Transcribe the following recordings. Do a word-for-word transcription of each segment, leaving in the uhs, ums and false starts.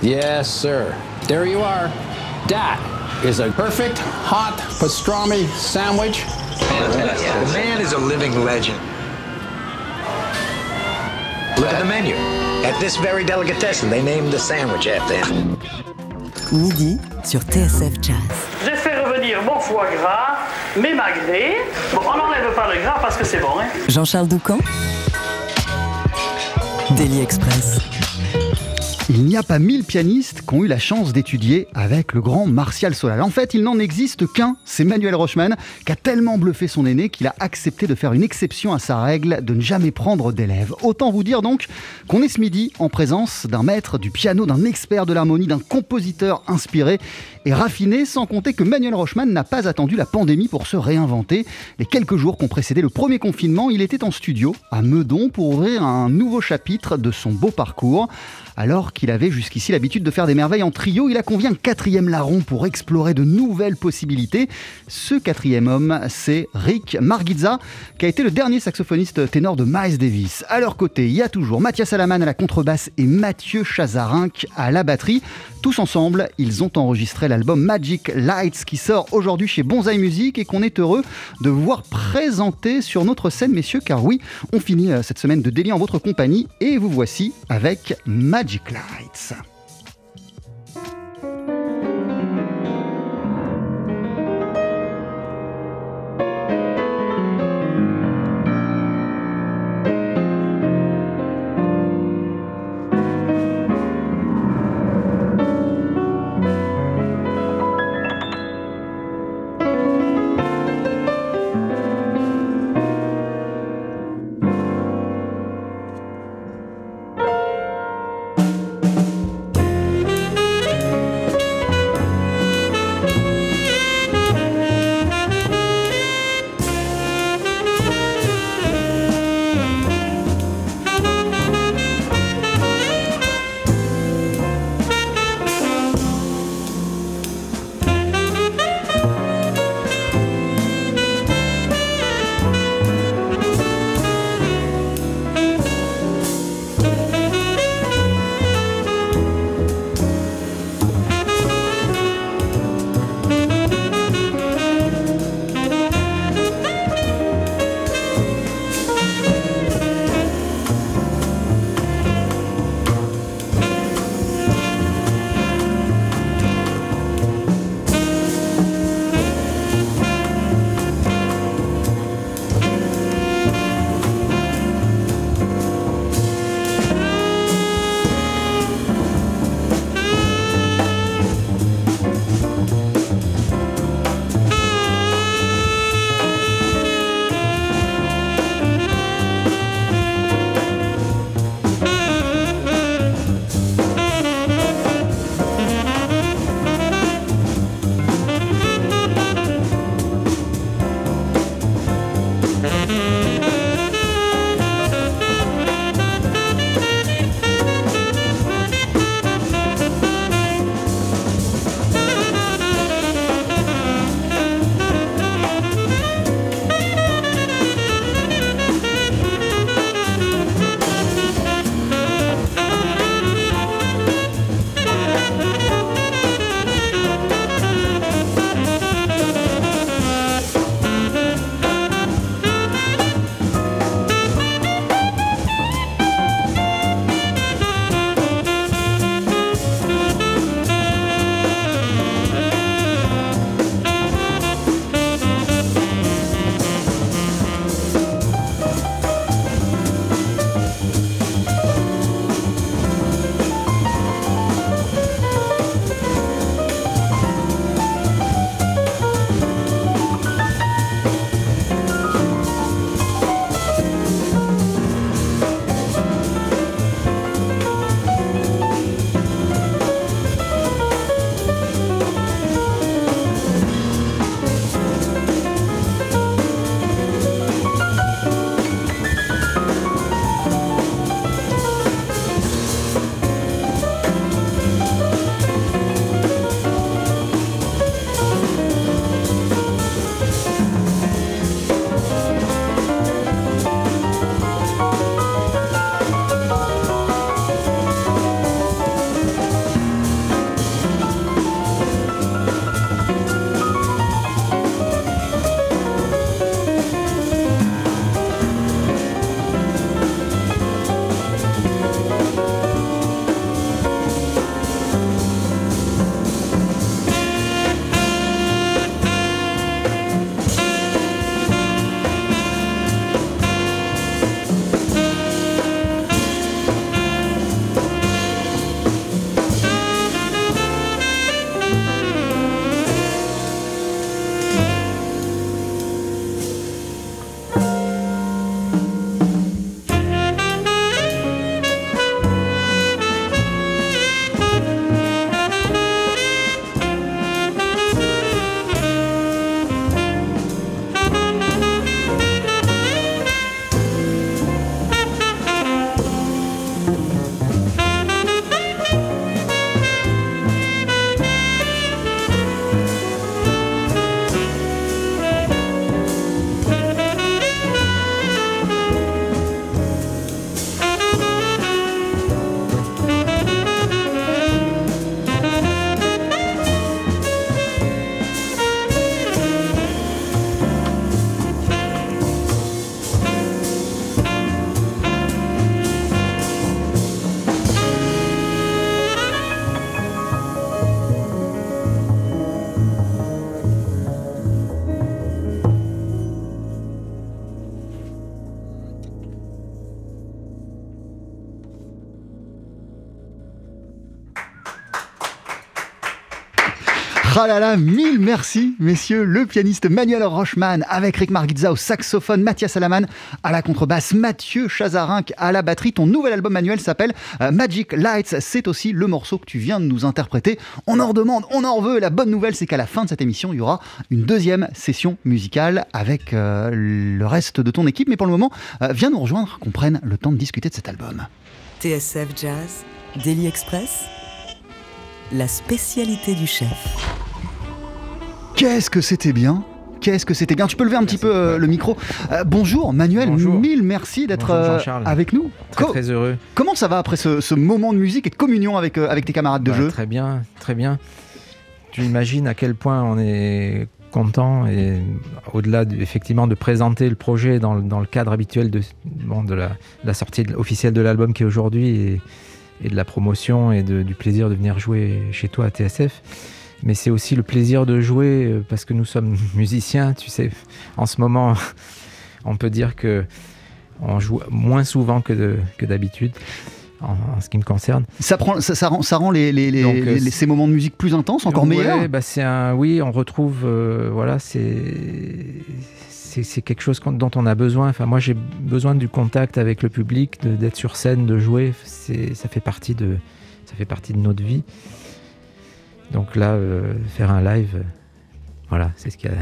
Yes, sir. There you are. That is a perfect hot pastrami sandwich. The man is a living legend. Look at the menu. At this very delicatessen, they named the sandwich after him. Midi sur T S F Jazz. J'ai fait revenir mon foie gras, mes magrets. Bon, on n'enlève pas le gras parce que c'est bon, hein. Jean-Charles Doucan. Deli Express. Il n'y a pas mille pianistes qui ont eu la chance d'étudier avec le grand Martial Solal. En fait, il n'en existe qu'un, c'est Manuel Rocheman, qui a tellement bluffé son aîné qu'il a accepté de faire une exception à sa règle de ne jamais prendre d'élèves. Autant vous dire donc qu'on est ce midi en présence d'un maître du piano, d'un expert de l'harmonie, d'un compositeur inspiré et raffiné, sans compter que Manuel Rocheman n'a pas attendu la pandémie pour se réinventer. Les quelques jours qu'ont précédé le premier confinement, il était en studio à Meudon pour ouvrir un nouveau chapitre de son beau parcours. Alors qu'il avait jusqu'ici l'habitude de faire des merveilles en trio, il a convié un quatrième larron pour explorer de nouvelles possibilités. Ce quatrième homme, c'est Rick Margitza, qui a été le dernier saxophoniste ténor de Miles Davis. À leur côté, il y a toujours Mathias Allamane à la contrebasse et Mathieu Chazarenc à la batterie. Tous ensemble, ils ont enregistré l'album Magic Lights qui sort aujourd'hui chez Bonsai Music et qu'on est heureux de voir présenter sur notre scène, messieurs, car oui, on finit cette semaine de Deli en votre compagnie et vous voici avec Magic Magic Lights. Ah là là, mille merci messieurs, le pianiste Manuel Rocheman avec Rick Margitza au saxophone, Mathias Allamane à la contrebasse, Mathieu Chazarenc à la batterie. Ton nouvel album Manuel s'appelle Magic Lights, c'est aussi le morceau que tu viens de nous interpréter. On en redemande, on en veut. La bonne nouvelle, c'est qu'à la fin de cette émission, il y aura une deuxième session musicale avec euh, le reste de ton équipe. Mais pour le moment, euh, viens nous rejoindre, qu'on prenne le temps de discuter de cet album. T S F Jazz, Daily Express, la spécialité du chef. Qu'est-ce que c'était bien ? Qu'est-ce que c'était bien ? Tu peux lever un merci. petit peu euh, le micro. Euh, bonjour Manuel, bonjour. mille merci d'être euh, avec nous. Très, Co- très heureux. Comment ça va après ce, ce moment de musique et de communion avec, euh, avec tes camarades de bah, jeu ? Très bien, très bien. Tu imagines à quel point on est content et au-delà de, effectivement de présenter le projet dans, dans le cadre habituel de, bon, de, la, de la sortie officielle de l'album qui est aujourd'hui et, et de la promotion et de, du plaisir de venir jouer chez toi à T S F. Mais c'est aussi le plaisir de jouer parce que nous sommes musiciens, tu sais. En ce moment, on peut dire qu'on joue moins souvent que, de, que d'habitude, en, en ce qui me concerne. Ça, prend, ça, ça rend, ça rend les, les, les, donc, les, ces moments de musique plus intenses, encore ouais, meilleurs bah c'est un, Oui, on retrouve... Euh, voilà, c'est, c'est, c'est quelque chose dont on a besoin. Enfin, moi, j'ai besoin du contact avec le public, de, d'être sur scène, de jouer. C'est, ça, fait partie de, ça fait partie de notre vie. Donc là, euh, faire un live, euh, voilà, c'est ce qu'il y a,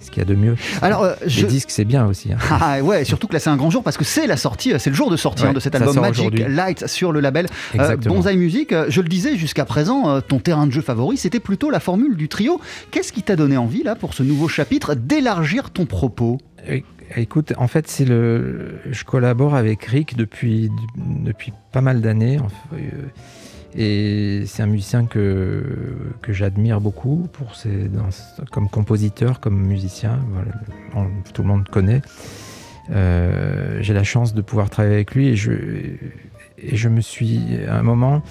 ce qu'il y a de mieux. Alors, euh, Les je... disques, c'est bien aussi. Hein. Ah ouais, surtout que là, c'est un grand jour parce que c'est la sortie, c'est le jour de sortie ouais, hein, de cet album Magic aujourd'hui. Light sur le label euh, Bonsai Music. Je le disais, jusqu'à présent, euh, ton terrain de jeu favori, c'était plutôt la formule du trio. Qu'est-ce qui t'a donné envie, là, pour ce nouveau chapitre, d'élargir ton propos ? Écoute, en fait, c'est le... je collabore avec Rick depuis, depuis pas mal d'années. En fait, euh... Et c'est un musicien que, que j'admire beaucoup pour ses, dans, comme compositeur, comme musicien. Voilà, on, tout le monde connaît. Euh, j'ai la chance de pouvoir travailler avec lui. Et je, et je me suis, à un moment,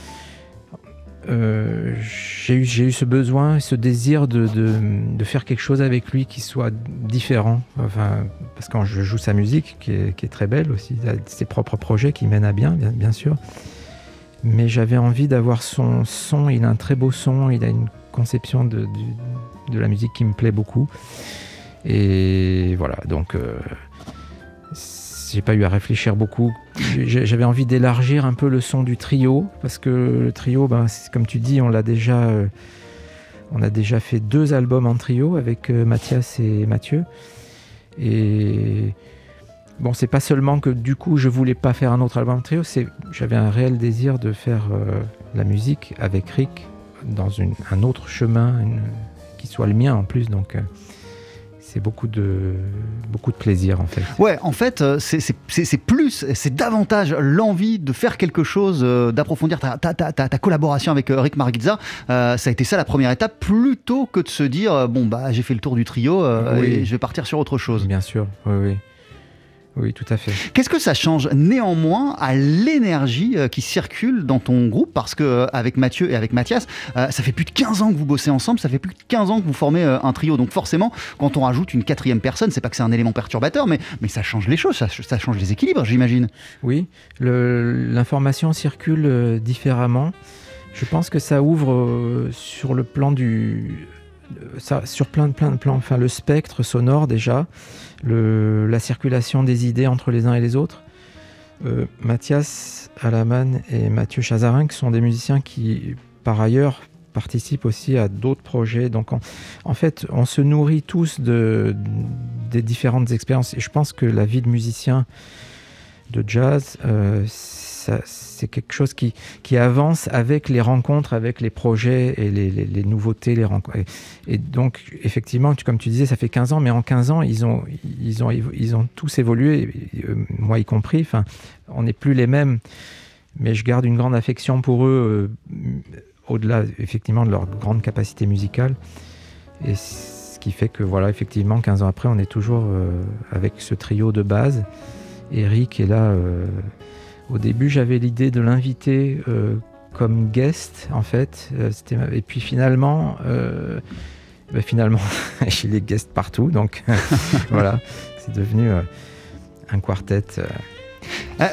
euh, j'ai eu, j'ai eu ce besoin, ce désir de, de, de faire quelque chose avec lui qui soit différent. Enfin, parce que je joue sa musique, qui est, qui est très belle aussi, ses propres projets qu'il mène à bien, bien, bien sûr. Mais j'avais envie d'avoir son son, il a un très beau son, il a une conception de, de, de la musique qui me plaît beaucoup. Et voilà, donc euh, j'ai pas eu à réfléchir beaucoup. J'avais envie d'élargir un peu le son du trio, parce que le trio, ben, comme tu dis, on l'a déjà, euh, on a déjà fait deux albums en trio avec euh, Mathias et Mathieu. Et... Bon, c'est pas seulement que du coup je voulais pas faire un autre album trio, c'est j'avais un réel désir de faire euh, la musique avec Rick dans une, un autre chemin une, qui soit le mien en plus, donc euh, c'est beaucoup de beaucoup de plaisir en fait. Ouais, en fait c'est c'est c'est, c'est plus c'est davantage l'envie de faire quelque chose, euh, d'approfondir ta ta, ta ta ta collaboration avec Rick Margitza. Euh, ça a été ça la première étape, plutôt que de se dire bon bah j'ai fait le tour du trio euh, oui. et je vais partir sur autre chose. Bien sûr, oui oui. Oui, tout à fait. Qu'est-ce que ça change néanmoins à l'énergie qui circule dans ton groupe ? Parce qu'avec Mathieu et avec Mathias, ça fait plus de quinze ans que vous bossez ensemble, ça fait plus de quinze ans que vous formez un trio. Donc forcément, quand on rajoute une quatrième personne, c'est pas que c'est un élément perturbateur, mais, mais ça change les choses, ça, ça change les équilibres, j'imagine. Oui, le, l'information circule différemment. Je pense que ça ouvre sur le plan du... Ça, sur plein de, plein de plans, enfin, le spectre sonore déjà, le, la circulation des idées entre les uns et les autres. Euh, Mathias Allamane et Mathieu Chazarenc sont des musiciens qui, par ailleurs, participent aussi à d'autres projets. Donc, on, en fait, on se nourrit tous de, des différentes expériences. Et je pense que la vie de musicien de jazz, euh, ça, c'est quelque chose qui, qui avance avec les rencontres, avec les projets et les, les, les nouveautés. Les rencontres. Et, et donc, effectivement, tu, comme tu disais, ça fait quinze ans, mais en quinze ans, ils ont, ils ont, ils ont, ils ont tous évolué, moi y compris. Enfin, on n'est plus les mêmes, mais je garde une grande affection pour eux, euh, au-delà, effectivement, de leur grande capacité musicale. Et ce qui fait que, voilà, effectivement, quinze ans après, on est toujours euh, avec ce trio de base. Eric est là. Euh, au début, j'avais l'idée de l'inviter euh, comme guest, en fait. Euh, c'était... Et puis finalement, euh, ben finalement, j'ai les guests partout, donc voilà, c'est devenu euh, un quartet. Euh, euh...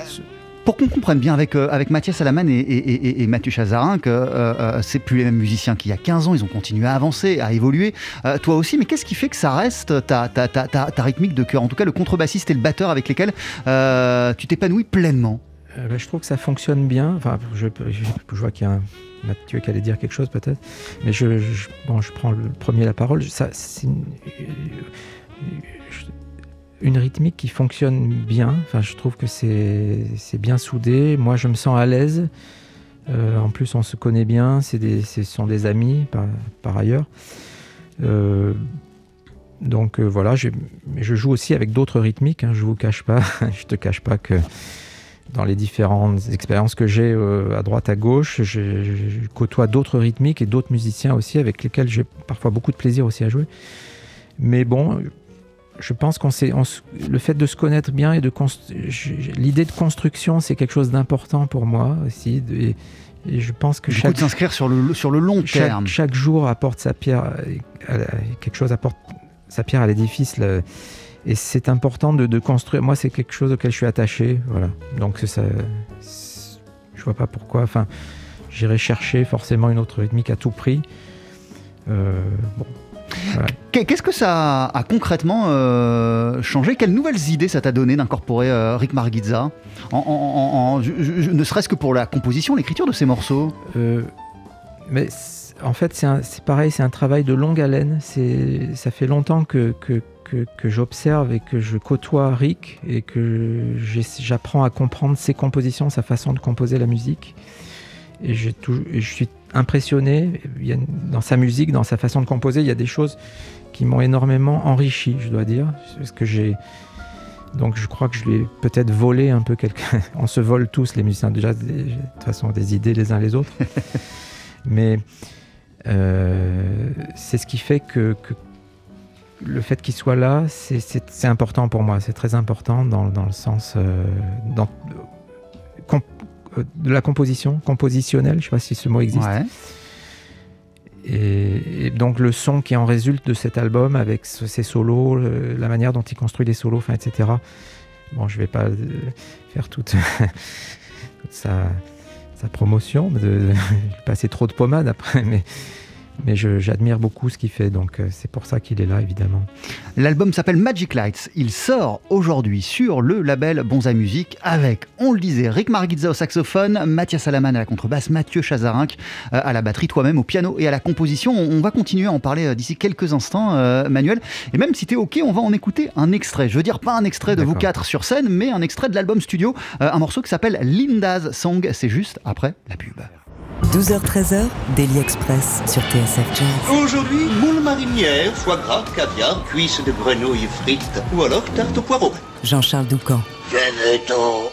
Pour qu'on comprenne bien avec, euh, avec Mathias Allamane et, et, et, et Mathieu Chazarenc, euh, c'est plus les mêmes musiciens qu'il y a quinze ans, ils ont continué à avancer, à évoluer, euh, toi aussi, mais qu'est-ce qui fait que ça reste ta, ta, ta, ta, ta rythmique de cœur, en tout cas le contrebassiste et le batteur avec lesquels euh, tu t'épanouis pleinement? Euh, bah, je trouve que ça fonctionne bien, enfin, je, je, je vois qu'il y a un... Mathieu qui allait dire quelque chose peut-être, mais je, je, bon, je prends le premier la parole. Ça, c'est une, une rythmique qui fonctionne bien, enfin, je trouve que c'est, c'est bien soudé, moi je me sens à l'aise, euh, en plus on se connaît bien, c'est des, ce sont des amis par, par ailleurs. Euh, donc euh, voilà, je, je joue aussi avec d'autres rythmiques, hein, je ne vous cache pas, je te cache pas que... Dans les différentes expériences que j'ai euh, à droite, à gauche, je, je, je côtoie d'autres rythmiques et d'autres musiciens aussi avec lesquels j'ai parfois beaucoup de plaisir aussi à jouer. Mais bon, je pense qu'on s'est, on, le fait de se connaître bien et de constru- je, l'idée de construction, c'est quelque chose d'important pour moi aussi. De, et, et je pense que du chaque coup, de s'inscrire sur le sur le long chaque, terme. Chaque jour apporte sa pierre, à, à, quelque chose apporte sa pierre à l'édifice. Le, Et c'est important de, de construire. Moi, c'est quelque chose auquel je suis attaché. Voilà. Donc, ça, c'est, je vois pas pourquoi. Enfin, j'irai chercher forcément une autre rythmique à tout prix. Euh, bon. Voilà. Qu'est-ce que ça a concrètement euh, changé? Quelles nouvelles idées ça t'a donné d'incorporer euh, Rick Margitza, en, en, en, en, je, je, ne serait-ce que pour la composition, l'écriture de ces morceaux? euh, Mais en fait, c'est, un, c'est pareil. C'est un travail de longue haleine. C'est, ça fait longtemps que. que Que, que j'observe et que je côtoie Rick et que j'apprends à comprendre ses compositions, sa façon de composer la musique. Et, j'ai tout, et je suis impressionné. Il y a, dans sa musique, dans sa façon de composer, il y a des choses qui m'ont énormément enrichi, je dois dire. Parce que j'ai, donc je crois que je lui ai peut-être volé un peu quelqu'un. On se vole tous, les musiciens, déjà, de toute façon, des idées les uns les autres. Mais euh, c'est ce qui fait que... que le fait qu'il soit là, c'est, c'est, c'est important pour moi. C'est très important dans, dans le sens euh, dans, comp, euh, de la composition, compositionnelle, je ne sais pas si ce mot existe. Ouais. Et, et donc le son qui en résulte de cet album, avec ce, ses solos, le, la manière dont il construit les solos, enfin, et cetera. Bon, je ne vais pas euh, faire toute, toute sa, sa promotion, de, de, je vais passer trop de pommade après, mais... Mais je, j'admire beaucoup ce qu'il fait, donc c'est pour ça qu'il est là, évidemment. L'album s'appelle Magic Lights. Il sort aujourd'hui sur le label Bonsai Music avec, on le disait, Rick Margitza au saxophone, Mathias Allamane à la contrebasse, Mathieu Chazarenc à la batterie, toi-même au piano et à la composition. On va continuer à en parler d'ici quelques instants, euh, Manuel. Et même si t'es OK, on va en écouter un extrait. Je veux dire, pas un extrait de D'accord. vous quatre sur scène, mais un extrait de l'album studio, euh, un morceau qui s'appelle Linda's Song. C'est juste après la pub. douze heures treize, Daily Express sur T S F Jazz. Aujourd'hui, moule marinière, foie gras, caviar, cuisses de grenouille frites ou alors tarte au poireau. Jean-Charles Doucan. Venez-t'en.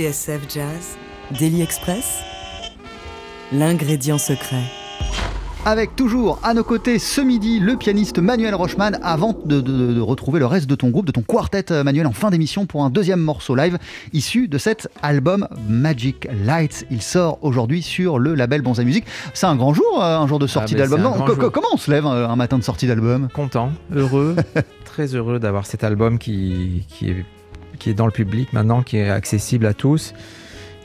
T S F Jazz, Daily Express, l'ingrédient secret. Avec toujours à nos côtés ce midi le pianiste Manuel Rocheman, avant de, de, de retrouver le reste de ton groupe, de ton quartet Manuel, en fin d'émission pour un deuxième morceau live issu de cet album Magic Lights. Il sort aujourd'hui sur le label Bonsai Music. C'est un grand jour, un jour de sortie ah d'album. Non, co- co- comment on se lève un matin de sortie d'album ? Content, heureux, très heureux d'avoir cet album qui, qui, est, qui est dans le public maintenant, qui est accessible à tous,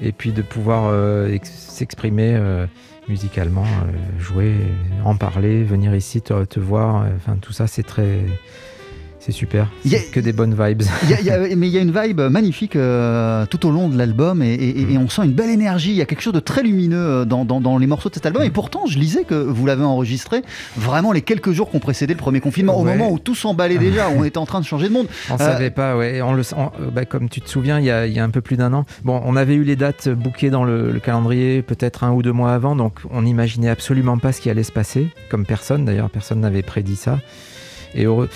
et puis de pouvoir euh, ex- s'exprimer euh, musicalement, euh, jouer, en parler, venir ici, te, te voir, enfin euh, tout ça c'est très... C'est super, c'est a, que des bonnes vibes. Y a, y a, mais il y a une vibe magnifique euh, tout au long de l'album et, et, mmh. et on sent une belle énergie, il y a quelque chose de très lumineux dans, dans, dans les morceaux de cet album. Mmh. Et pourtant, je lisais que vous l'avez enregistré vraiment les quelques jours qui ont précédé le premier confinement, ouais. Au moment où tout s'emballait déjà, où on était en train de changer de monde. On ne euh, savait pas, ouais. On le, on, bah, comme tu te souviens, il y, a, il y a un peu plus d'un an, bon, on avait eu les dates bookées dans le, le calendrier peut-être un ou deux mois avant, donc on n'imaginait absolument pas ce qui allait se passer, comme personne d'ailleurs, personne n'avait prédit ça. Et heureux.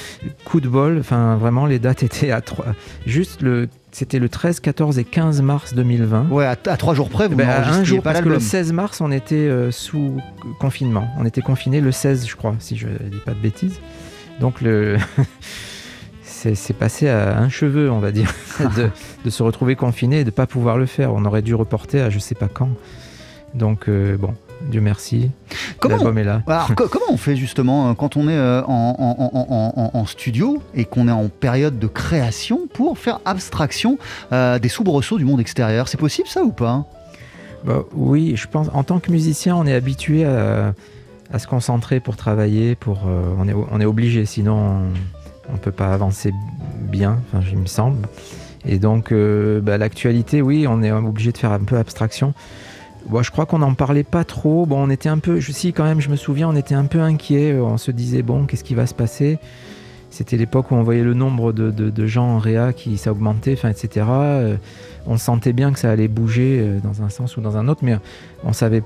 Coup de bol, enfin vraiment les dates étaient à trois, juste le, c'était le treize, quatorze et quinze mars deux mille vingt. Ouais, à, t- à trois jours près, vous bah, n'enregistriez un jour, pas parce l'album. Parce que le seize mars, on était euh, sous confinement. On était confinés le seize, je crois, si je dis pas de bêtises. Donc le c'est, c'est passé à un cheveu, on va dire, de, de se retrouver confiné et de pas pouvoir le faire. On aurait dû reporter à je sais pas quand. Donc euh, bon. Dieu merci, comment l'album on, est là. Alors, co- comment on fait justement euh, quand on est euh, en, en, en, en, en studio et qu'on est en période de création pour faire abstraction euh, des soubresauts du monde extérieur ? C'est possible ça ou pas ? Bah, oui, je pense. En tant que musicien, on est habitué à, à se concentrer pour travailler. Pour, euh, on est, on est obligé, sinon on ne peut pas avancer bien, enfin, il me semble. Et donc, euh, bah, l'actualité, oui, on est obligé de faire un peu abstraction. Bon, je crois qu'on n'en parlait pas trop. Bon, on était un peu, je, si quand même, je me souviens, on était un peu inquiets. On se disait bon, qu'est-ce qui va se passer ? C'était l'époque où on voyait le nombre de, de, de gens en réa qui ça augmentait, enfin, et cetera. Euh, on sentait bien que ça allait bouger euh, dans un sens ou dans un autre, mais on savait.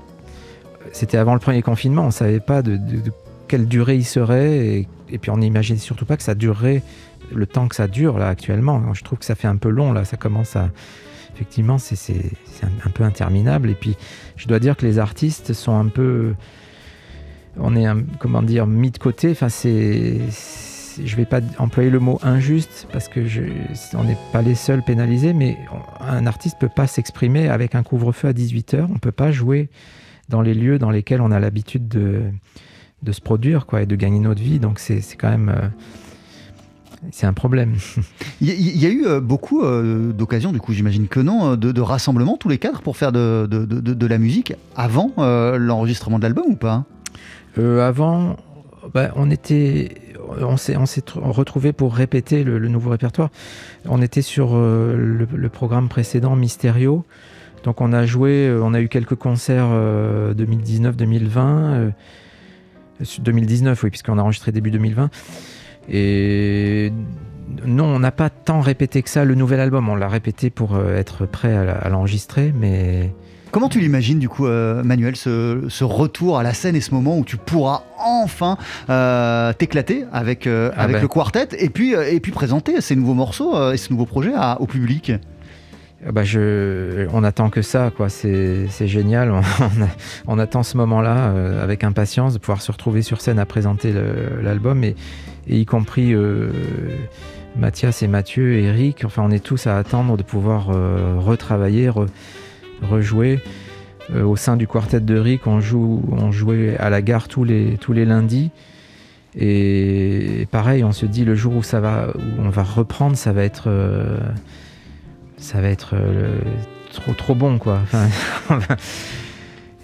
C'était avant le premier confinement, on ne savait pas de, de, de quelle durée il serait, et, et puis on n'imaginait surtout pas que ça durerait le temps que ça dure là actuellement. Alors, je trouve que ça fait un peu long là, ça commence à. Effectivement, c'est, c'est, c'est un peu interminable. Et puis, je dois dire que les artistes sont un peu... On est, un, comment dire, mis de côté. Enfin, c'est, c'est, je ne vais pas employer le mot injuste, parce qu'on n'est pas les seuls pénalisés, mais on, un artiste ne peut pas s'exprimer avec un couvre-feu à dix-huit heures. On ne peut pas jouer dans les lieux dans lesquels on a l'habitude de, de se produire quoi, et de gagner notre vie. Donc, c'est, c'est quand même... Euh, C'est un problème. Il y a eu beaucoup d'occasions, du coup j'imagine que non, de, de rassemblements tous les cadres pour faire de, de, de, de la musique avant euh, l'enregistrement de l'album ou pas ? euh, Avant, bah, on était, on s'est, on s'est tr- retrouvés pour répéter le, le nouveau répertoire. On était sur euh, le, le programme précédent Mystério, donc on a joué, on a eu quelques concerts euh, deux mille dix-neuf deux mille vingt, euh, deux mille dix-neuf oui, puisqu'on a enregistré début deux mille vingt. Et non, on n'a pas tant répété que ça le nouvel album. On l'a répété pour être prêt à l'enregistrer, mais... Comment tu l'imagines du coup, euh, Manuel, ce, ce retour à la scène et ce moment où tu pourras enfin euh, t'éclater avec, euh, ah avec ben. le quartet et puis, et puis présenter ces nouveaux morceaux euh, et ce nouveau projet à, au public ? Bah je, on attend que ça, quoi. C'est, c'est génial. On, on, a, on attend ce moment-là euh, avec impatience de pouvoir se retrouver sur scène à présenter le, l'album, et, et y compris euh, Mathias et Mathieu et Rick. Enfin, on est tous à attendre de pouvoir euh, retravailler, re, rejouer. Euh, au sein du quartet de Rick, on, joue, on jouait à la gare tous les, tous les lundis. Et, et pareil, on se dit le jour où, ça va, où on va reprendre, ça va être... Euh, ça va être euh, trop trop bon quoi. Enfin,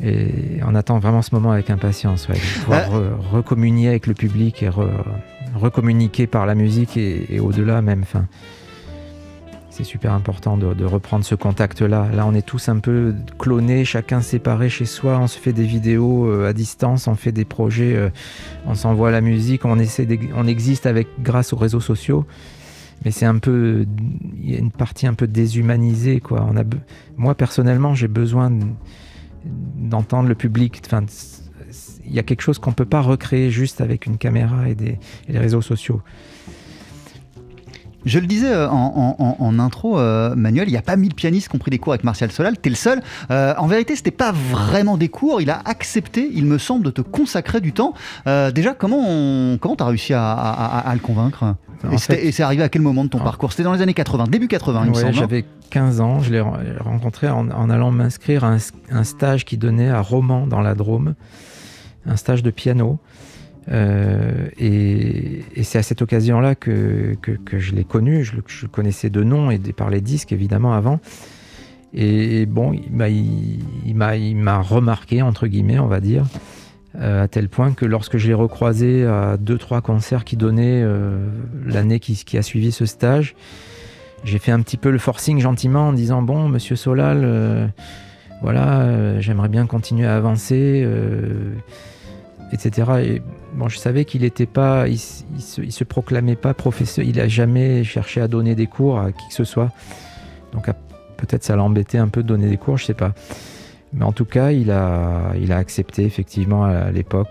et on attend vraiment ce moment avec impatience, ouais, de pouvoir euh... re- recommunier avec le public et re- recommuniquer par la musique et, et au-delà même. Enfin, c'est super important de, de reprendre ce contact-là. Là, on est tous un peu clonés, chacun séparés chez soi. On se fait des vidéos euh, à distance, on fait des projets, euh, on s'envoie la musique, on essaie, on existe avec grâce aux réseaux sociaux. Mais c'est un peu, il y a une partie un peu déshumanisée, quoi. On a, moi personnellement, j'ai besoin d'entendre le public. Enfin, il y a quelque chose qu'on peut pas recréer juste avec une caméra et, des, et les réseaux sociaux. Je le disais en, en, en intro, euh, Manuel, il n'y a pas mille pianistes qui ont pris des cours avec Martial Solal, t'es le seul. Euh, en vérité, c'était pas vraiment des cours, il a accepté, il me semble, de te consacrer du temps. Euh, déjà, comment on, comment t'as réussi à, à, à, à le convaincre ? Et, fait, et c'est arrivé à quel moment de ton ah. parcours ? C'était dans les années quatre-vingt, début quatre-vingt, il ouais, me semble. J'avais quinze ans, je l'ai rencontré en, en allant m'inscrire à un, un stage qu'il donnait à Romans, dans la Drôme, un stage de piano. Euh, et, et c'est à cette occasion-là que, que, que je l'ai connu. Je, je connaissais de nom et de, par les disques évidemment avant. Et, et bon, il m'a, il, il m'a, il m'a remarqué, entre guillemets, on va dire, euh, à tel point que lorsque je l'ai recroisé à deux, trois concerts qu'il donnait euh, l'année qui, qui a suivi ce stage, j'ai fait un petit peu le forcing gentiment en disant bon, Monsieur Solal, euh, voilà, euh, j'aimerais bien continuer à avancer. Euh, Etc. Et bon, je savais qu'il n'était pas, il, il, se, il se proclamait pas professeur. Il a jamais cherché à donner des cours à qui que ce soit. Donc à, peut-être ça l'embêtait un peu de donner des cours, je sais pas. Mais en tout cas, il a, il a accepté effectivement à l'époque.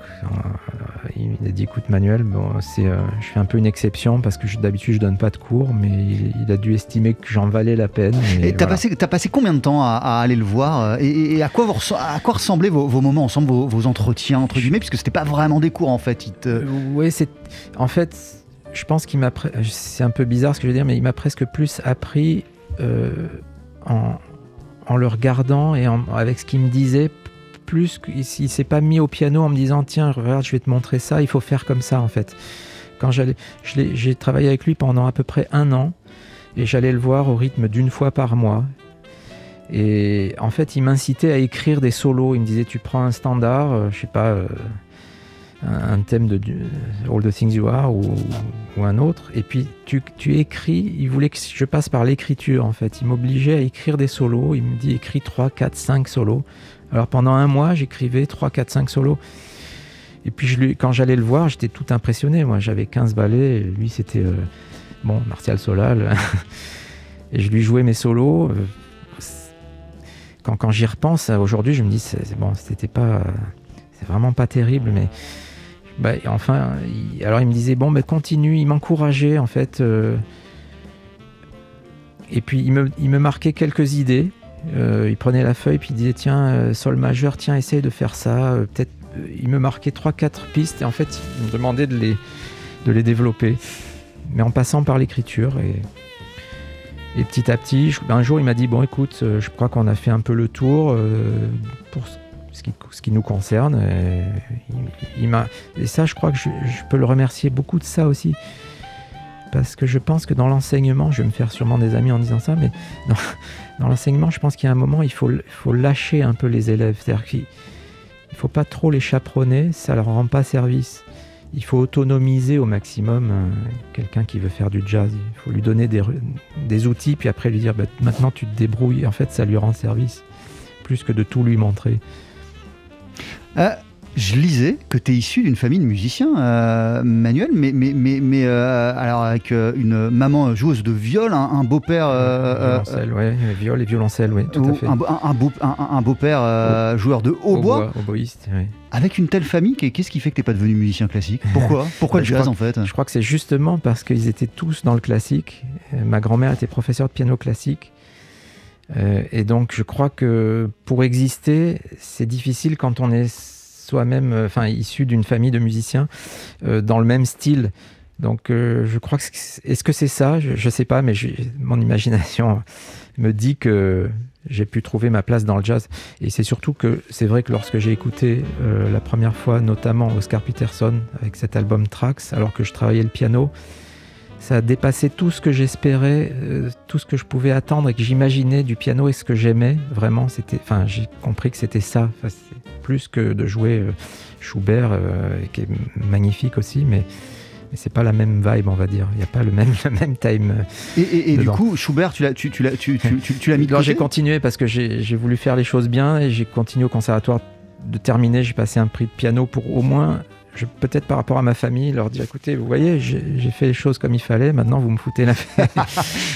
Il a dit "Écoute, Manuel, bon, c'est, euh, je fais un peu une exception parce que je, d'habitude je donne pas de cours, mais il, il a dû estimer que j'en valais la peine." Et, et t'as voilà. passé, t'as passé combien de temps à, à aller le voir et, et, et à quoi vous, à quoi ressemblaient vos, vos moments ensemble, vos, vos entretiens entre guillemets, puisque c'était pas vraiment des cours en fait. Il te... Oui, c'est, en fait, je pense qu'il m'a, c'est un peu bizarre ce que je veux dire, mais il m'a presque plus appris euh, en en le regardant et en, avec ce qu'il me disait, plus qu'il ne s'est pas mis au piano en me disant « Tiens, regarde, je vais te montrer ça, il faut faire comme ça, en fait. » Quand j'allais, je l'ai, j'ai travaillé avec lui pendant à peu près un an, et j'allais le voir au rythme d'une fois par mois. Et en fait, il m'incitait à écrire des solos. Il me disait « Tu prends un standard, euh, je sais pas, euh, un, un thème de euh, All the Things You Are ou, ou un autre, et puis tu, tu écris. » Il voulait que je passe par l'écriture, en fait. Il m'obligeait à écrire des solos. Il me dit « Écris trois, quatre, cinq solos. » Alors pendant un mois, j'écrivais trois, quatre, cinq solos. Et puis je, quand j'allais le voir, j'étais tout impressionné. Moi, j'avais quinze ballets. Lui, c'était euh, bon, Martial Solal. Et je lui jouais mes solos. Quand, quand j'y repense, aujourd'hui, je me dis c'est, c'est bon, c'était pas, c'est vraiment pas terrible. Mais bah, enfin, il, alors il me disait bon, ben bah, continue. Il m'encourageait en fait. Euh, et puis il me, il me marquait quelques idées. Euh, il prenait la feuille puis il disait tiens euh, sol majeur, tiens essaye de faire ça, euh, peut-être euh, il me marquait trois quatre pistes et en fait il me demandait de les, de les développer mais en passant par l'écriture et, et petit à petit je, un jour il m'a dit bon écoute euh, je crois qu'on a fait un peu le tour euh, pour ce qui, ce qui nous concerne et, il, il m'a, et ça je crois que je, je peux le remercier beaucoup de ça aussi parce que je pense que dans l'enseignement, je vais me faire sûrement des amis en disant ça, mais dans, dans l'enseignement, je pense qu'il y a un moment, il faut, il faut lâcher un peu les élèves. C'est-à-dire qu'il ne faut pas trop les chaperonner, ça ne leur rend pas service. Il faut autonomiser au maximum euh, quelqu'un qui veut faire du jazz. Il faut lui donner des, des outils, puis après lui dire bah, « Maintenant, tu te débrouilles ». En fait, ça lui rend service, plus que de tout lui montrer. Euh... Je lisais que tu es issu d'une famille de musiciens, euh, Manuel, mais, mais, mais, mais euh, alors avec euh, une maman joueuse de viol, un, un beau-père... Euh, violoncelle, euh, oui, viol et violoncelle, oui, tout ou, à fait. Un, un, beau, un, un beau-père euh, joueur de hautbois. Hautboïste, oui. Avec une telle famille, qu'est-ce qui fait que tu n'es pas devenu musicien classique ? Pourquoi ? Pourquoi le jazz en fait ? Je crois que c'est justement parce qu'ils étaient tous dans le classique. Ma grand-mère était professeure de piano classique. Euh, et donc je crois que pour exister, c'est difficile quand on est... soi-même, enfin euh, issu d'une famille de musiciens euh, dans le même style. Donc euh, je crois que c'est, est-ce que c'est ça ? Je ne sais pas, mais je, mon imagination me dit que j'ai pu trouver ma place dans le jazz. Et c'est surtout que c'est vrai que lorsque j'ai écouté euh, la première fois, notamment Oscar Peterson avec cet album Trax, alors que je travaillais le piano, ça a dépassé tout ce que j'espérais, euh, tout ce que je pouvais attendre et que j'imaginais du piano et ce que j'aimais vraiment. C'était, enfin, j'ai compris que c'était ça. Enfin, plus que de jouer euh, Schubert, euh, qui est magnifique aussi, mais, mais c'est pas la même vibe, on va dire. Il n'y a pas le même, le même time. Euh, et et, et du coup, Schubert, tu l'as, tu, tu l'as, tu, tu, tu, tu l'as mis de côté ? J'ai continué parce que j'ai, j'ai voulu faire les choses bien et j'ai continué au conservatoire de terminer. J'ai passé un prix de piano pour au moins. Je, peut-être par rapport à ma famille, leur dire écoutez, vous voyez, j'ai, j'ai fait les choses comme il fallait, maintenant vous me foutez la fête.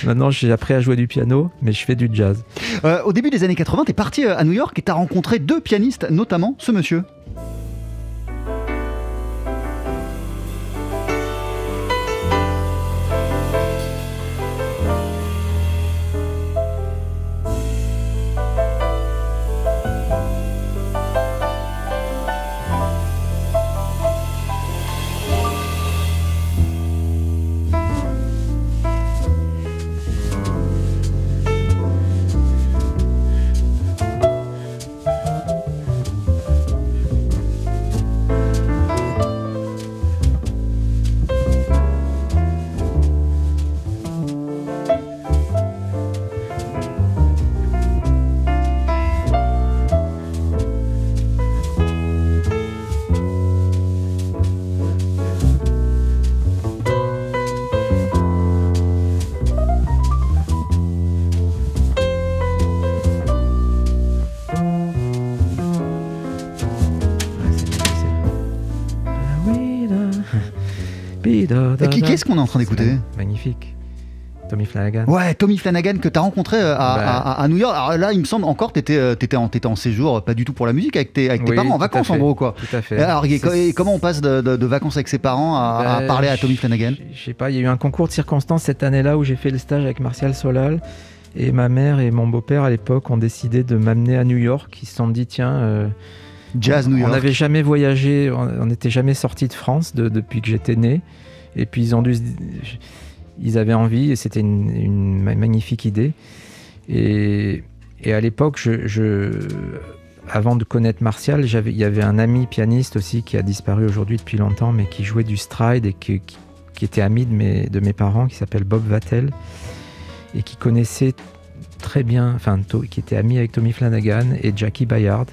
Maintenant j'ai appris à jouer du piano, mais je fais du jazz. Euh, au début des années quatre-vingt, t'es parti à New York et t'as rencontré deux pianistes, notamment ce monsieur. Qu'est-ce qu'on est en train d'écouter? Magnifique. Tommy Flanagan. Ouais, Tommy Flanagan que tu as rencontré à, bah, à, à New York. Alors là, il me semble encore, tu étais t'étais en, t'étais en séjour, pas du tout pour la musique, avec tes, avec tes oui, parents en vacances en gros. Quoi. Tout à fait. Alors, et, et comment on passe de, de, de vacances avec ses parents à, bah, à parler à Tommy Flanagan? Je sais pas, il y a eu un concours de circonstances cette année-là où j'ai fait le stage avec Martial Solal. Et ma mère et mon beau-père à l'époque ont décidé de m'amener à New York. Ils se sont dit, tiens. Euh, Jazz on, New York. On n'avait jamais voyagé, on n'était jamais sortis de France de, depuis que j'étais né. Et puis ils ont dû se. Ils avaient envie et c'était une, une magnifique idée. Et, et à l'époque, je, je, avant de connaître Martial, j'avais, il y avait un ami pianiste aussi qui a disparu aujourd'hui depuis longtemps, mais qui jouait du stride et qui, qui, qui était ami de mes, de mes parents, qui s'appelle Bob Vattel et qui connaissait très bien, enfin, qui était ami avec Tommy Flanagan et Jackie Bayard.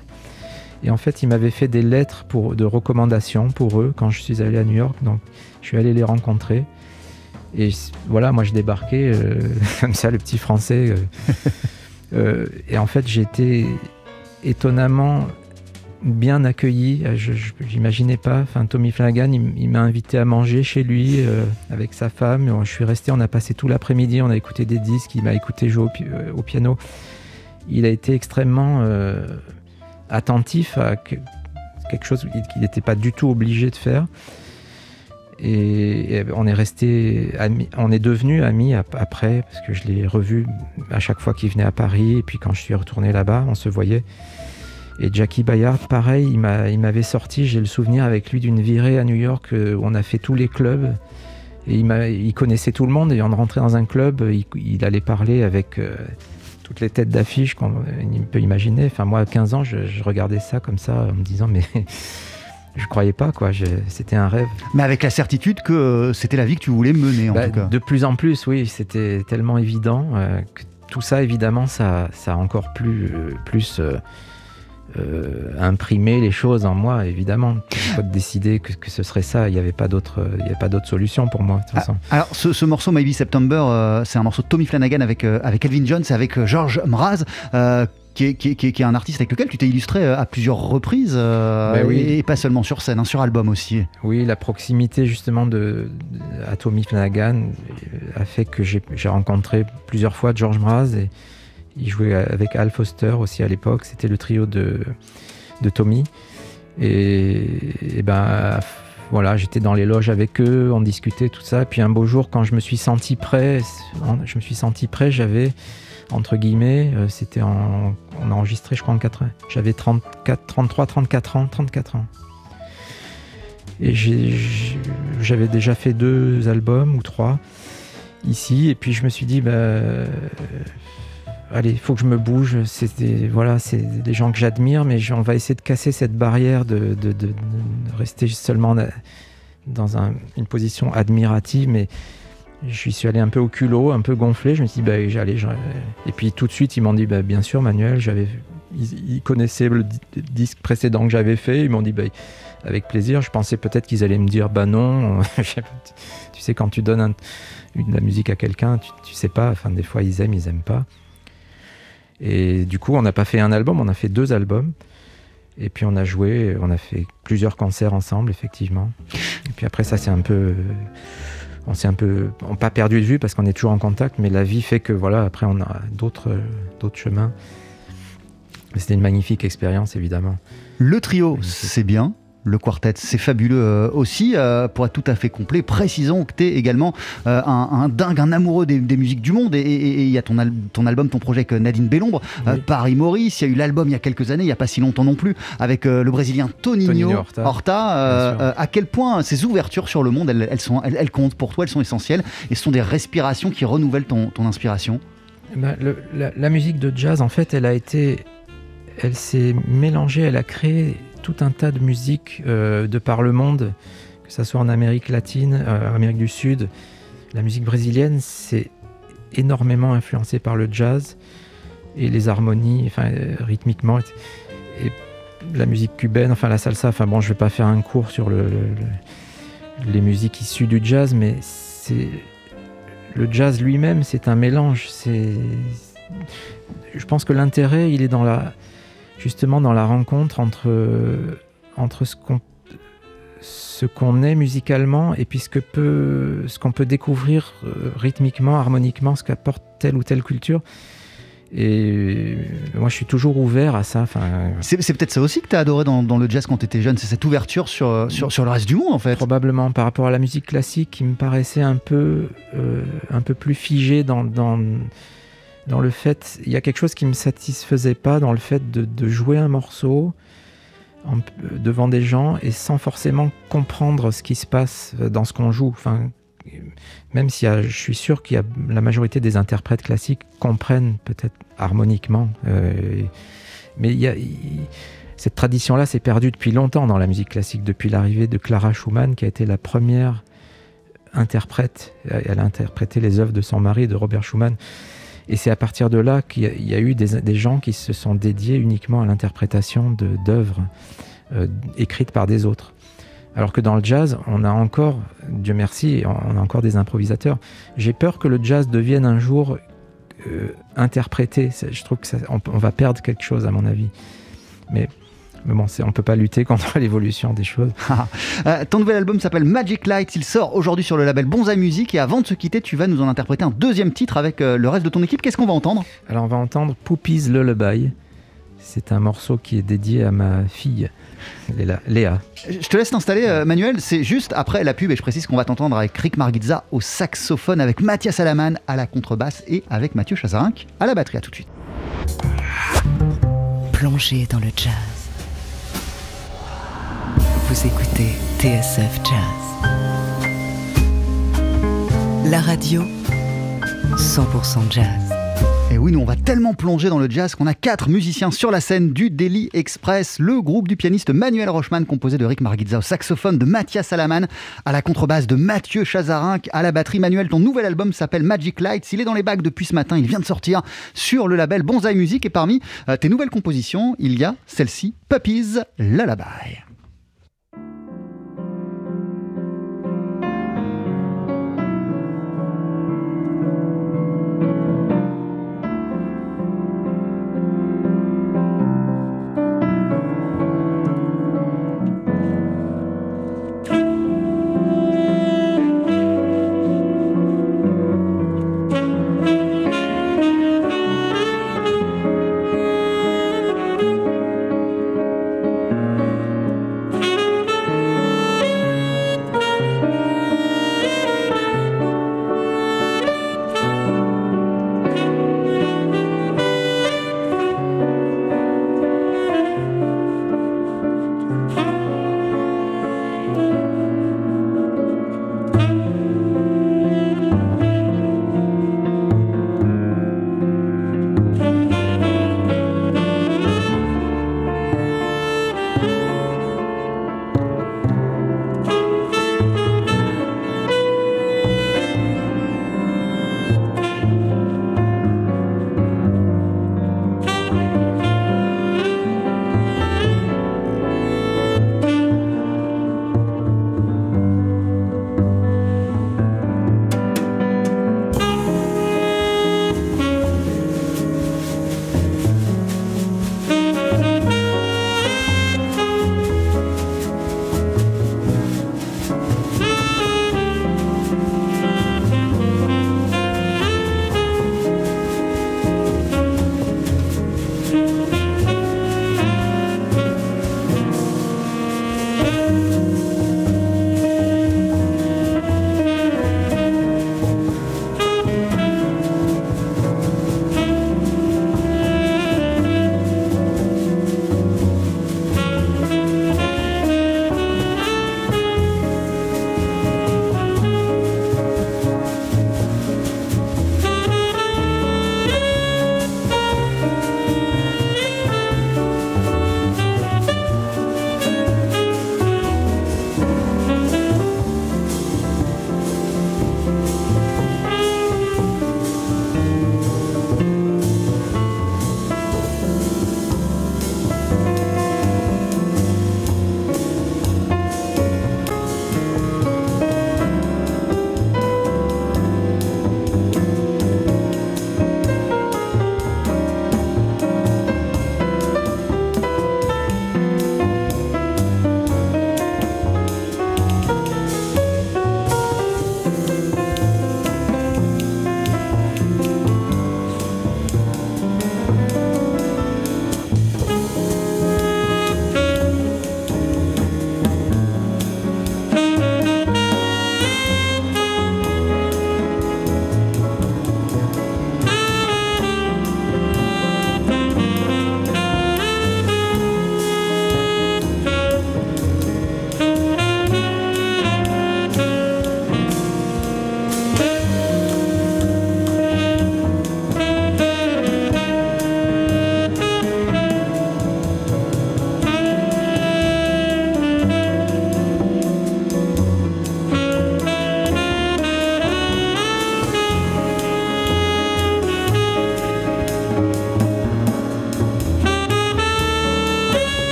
Et en fait, il m'avait fait des lettres pour, de recommandation pour eux quand je suis allé à New York. Donc, je suis allé les rencontrer. Et voilà, moi je débarquais euh, comme ça, le petit français. Euh, euh, et en fait, j'ai été étonnamment bien accueilli. Je n'imaginais pas. Enfin, Tommy Flanagan, il, il m'a invité à manger chez lui euh, avec sa femme. Je suis resté, on a passé tout l'après-midi, on a écouté des disques, il m'a écouté jouer au, euh, au piano. Il a été extrêmement euh, attentif à que, quelque chose qu'il n'était pas du tout obligé de faire. Et on est resté amis, on est devenus amis après, parce que je l'ai revu à chaque fois qu'il venait à Paris, et puis quand je suis retourné là-bas, on se voyait. Et Jackie Bayard, pareil, il, m'a, il m'avait sorti, j'ai le souvenir avec lui d'une virée à New York où on a fait tous les clubs, et il, m'a, il connaissait tout le monde, et on rentrait dans un club, il, il allait parler avec euh, toutes les têtes d'affiche qu'on peut imaginer. Enfin, moi, à quinze ans, je, je regardais ça comme ça, en me disant, mais... Je croyais pas, quoi. Je, c'était un rêve. Mais avec la certitude que euh, c'était la vie que tu voulais mener, en bah, tout cas. De plus en plus, oui. C'était tellement évident euh, que tout ça, évidemment, ça, ça a encore plus, euh, plus euh, euh, imprimé les choses en moi, évidemment. Une fois de décider que, que ce serait ça, il n'y avait pas d'autre, il n'y avait pas d'autre solution pour moi, de toute façon. Alors, ce, ce morceau, Maybe September, euh, c'est un morceau de Tommy Flanagan avec, euh, avec Elvin Jones et avec George Mraz. Euh, Qui est, qui, est, qui est un artiste avec lequel tu t'es illustré à plusieurs reprises, euh, ben oui. Et pas seulement sur scène, hein, sur album aussi. Oui, la proximité justement de, de, à Tommy Flanagan a fait que j'ai, j'ai rencontré plusieurs fois George Mraz, et il jouait avec Al Foster aussi à l'époque, c'était le trio de, de Tommy. Et, et ben voilà, j'étais dans les loges avec eux, on discutait, tout ça. Et puis un beau jour, quand je me suis senti prêt, je me suis senti prêt, j'avais... Entre guillemets, euh, c'était en, on a enregistré, je crois, en quatre ans. J'avais trente-quatre, trente-trois, trente-quatre ans. Et j'ai, j'ai, j'avais déjà fait deux albums ou trois ici. Et puis je me suis dit, bah, euh, allez, il faut que je me bouge. C'est des, voilà, c'est des gens que j'admire, mais on va essayer de casser cette barrière de, de, de, de rester seulement dans un, une position admirative, mais... Je suis allé un peu au culot, un peu gonflé. Je me suis dit, bah, j'allais. Je... Et puis tout de suite, ils m'ont dit, bah, bien sûr, Manuel, j'avais... Ils, ils connaissaient le disque précédent que j'avais fait. Ils m'ont dit, bah, avec plaisir. Je pensais peut-être qu'ils allaient me dire, bah non. Tu sais, quand tu donnes un... une, la musique à quelqu'un, tu, tu sais pas. Enfin, des fois, ils aiment, ils aiment pas. Et du coup, on n'a pas fait un album, on a fait deux albums. Et puis on a joué, on a fait plusieurs concerts ensemble, effectivement. Et puis après, ça, c'est un peu. On s'est un peu, on pas perdu de vue parce qu'on est toujours en contact, mais la vie fait que voilà, après on a d'autres, d'autres chemins. Mais c'était une magnifique expérience, évidemment. Le trio, magnifique. C'est bien. Le quartet, c'est fabuleux aussi. Euh, pour être tout à fait complet, précisons que tu es également euh, un, un dingue, un amoureux des, des musiques du monde. Et il y a ton, al- ton album, ton projet avec Nadine Bellombre, oui. euh, Paris Maurice. Il y a eu l'album il y a quelques années, il n'y a pas si longtemps non plus, avec euh, le Brésilien Toninho Horta. Horta euh, euh, à quel point ces ouvertures sur le monde, elles, elles, sont, elles, elles comptent pour toi, elles sont essentielles. Et ce sont des respirations qui renouvellent ton, ton inspiration. Ben, le, la, la musique de jazz, en fait, elle a été... Elle s'est mélangée, elle a créé... tout un tas de musiques euh, de par le monde, que ça soit en Amérique latine, euh, Amérique du Sud. La musique brésilienne, c'est énormément influencée par le jazz et les harmonies, enfin euh, rythmiquement, et, et la musique cubaine, enfin la salsa. Enfin bon, je vais pas faire un cours sur le, le, le, les musiques issues du jazz, mais c'est le jazz lui-même, c'est un mélange. C'est, je pense que l'intérêt, il est dans la justement dans la rencontre entre, entre ce qu'on, ce qu'on est musicalement et puis ce, que peut, ce qu'on peut découvrir euh, rythmiquement, harmoniquement, ce qu'apporte telle ou telle culture. Et moi, je suis toujours ouvert à ça. Enfin, c'est, c'est peut-être ça aussi que tu as adoré dans, dans le jazz quand tu étais jeune, c'est cette ouverture sur, sur, sur le reste du monde, en fait. Probablement, par rapport à la musique classique qui me paraissait un peu, euh, un peu plus figée dans, dans, dans le fait... Il y a quelque chose qui ne me satisfaisait pas dans le fait de, de jouer un morceau en, devant des gens et sans forcément comprendre ce qui se passe dans ce qu'on joue. Enfin, même si je suis sûr que la majorité des interprètes classiques comprennent peut-être harmoniquement, euh, mais y a, y, cette tradition-là s'est perdue depuis longtemps dans la musique classique, depuis l'arrivée de Clara Schumann, qui a été la première interprète. Elle a interprété les œuvres de son mari, de Robert Schumann, et c'est à partir de là qu'il y a, y a eu des, des gens qui se sont dédiés uniquement à l'interprétation de, d'œuvres euh, écrites par des autres. Alors que dans le jazz, on a encore, Dieu merci, on a encore des improvisateurs. J'ai peur que le jazz devienne un jour euh, interprété. Je trouve que ça, on, on va perdre quelque chose, à mon avis. Mais, mais bon, c'est, on ne peut pas lutter contre l'évolution des choses. euh, ton nouvel album s'appelle Magic Lights. Il sort aujourd'hui sur le label Bonsai Music. Et avant de se quitter, tu vas nous en interpréter un deuxième titre avec euh, le reste de ton équipe. Qu'est-ce qu'on va entendre ? Alors, on va entendre Puppies Lullaby. C'est un morceau qui est dédié à ma fille, Léa. Je te laisse t'installer, Manuel. C'est juste après la pub, et je précise qu'on va t'entendre avec Rick Margitza au saxophone, avec Mathias Allamane à la contrebasse et avec Mathieu Chazarenc à la batterie. À tout de suite. Plongez dans le jazz. Vous écoutez T S F Jazz. La radio, cent pour cent jazz. Et oui, nous on va tellement plonger dans le jazz qu'on a quatre musiciens sur la scène du Daily Express, le groupe du pianiste Manuel Rocheman, composé de Rick Margitza au saxophone, de Mathias Allamane à la contrebasse, de Mathieu Chazarenc à la batterie. Manuel, ton nouvel album s'appelle Magic Lights, il est dans les bacs depuis ce matin, il vient de sortir sur le label Bonsai Music, et parmi tes nouvelles compositions, il y a celle-ci, Puppies Lullaby.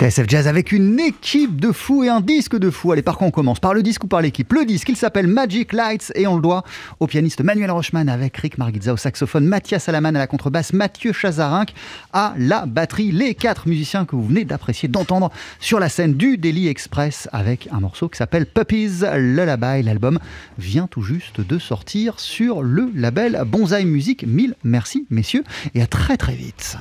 T S F Jazz avec une équipe de fous et un disque de fous. Allez, par quoi on commence? Par le disque ou par l'équipe? Le disque, il s'appelle Magic Lights et on le doit au pianiste Manuel Rocheman avec Rick Margitza au saxophone, Mathias Allamane à la contrebasse, Mathieu Chazarenc à la batterie. Les quatre musiciens que vous venez d'apprécier, d'entendre sur la scène du Deli Express avec un morceau qui s'appelle Puppies Lullaby. L'album vient tout juste de sortir sur le label Bonsai Music. Mille merci messieurs et à très très vite.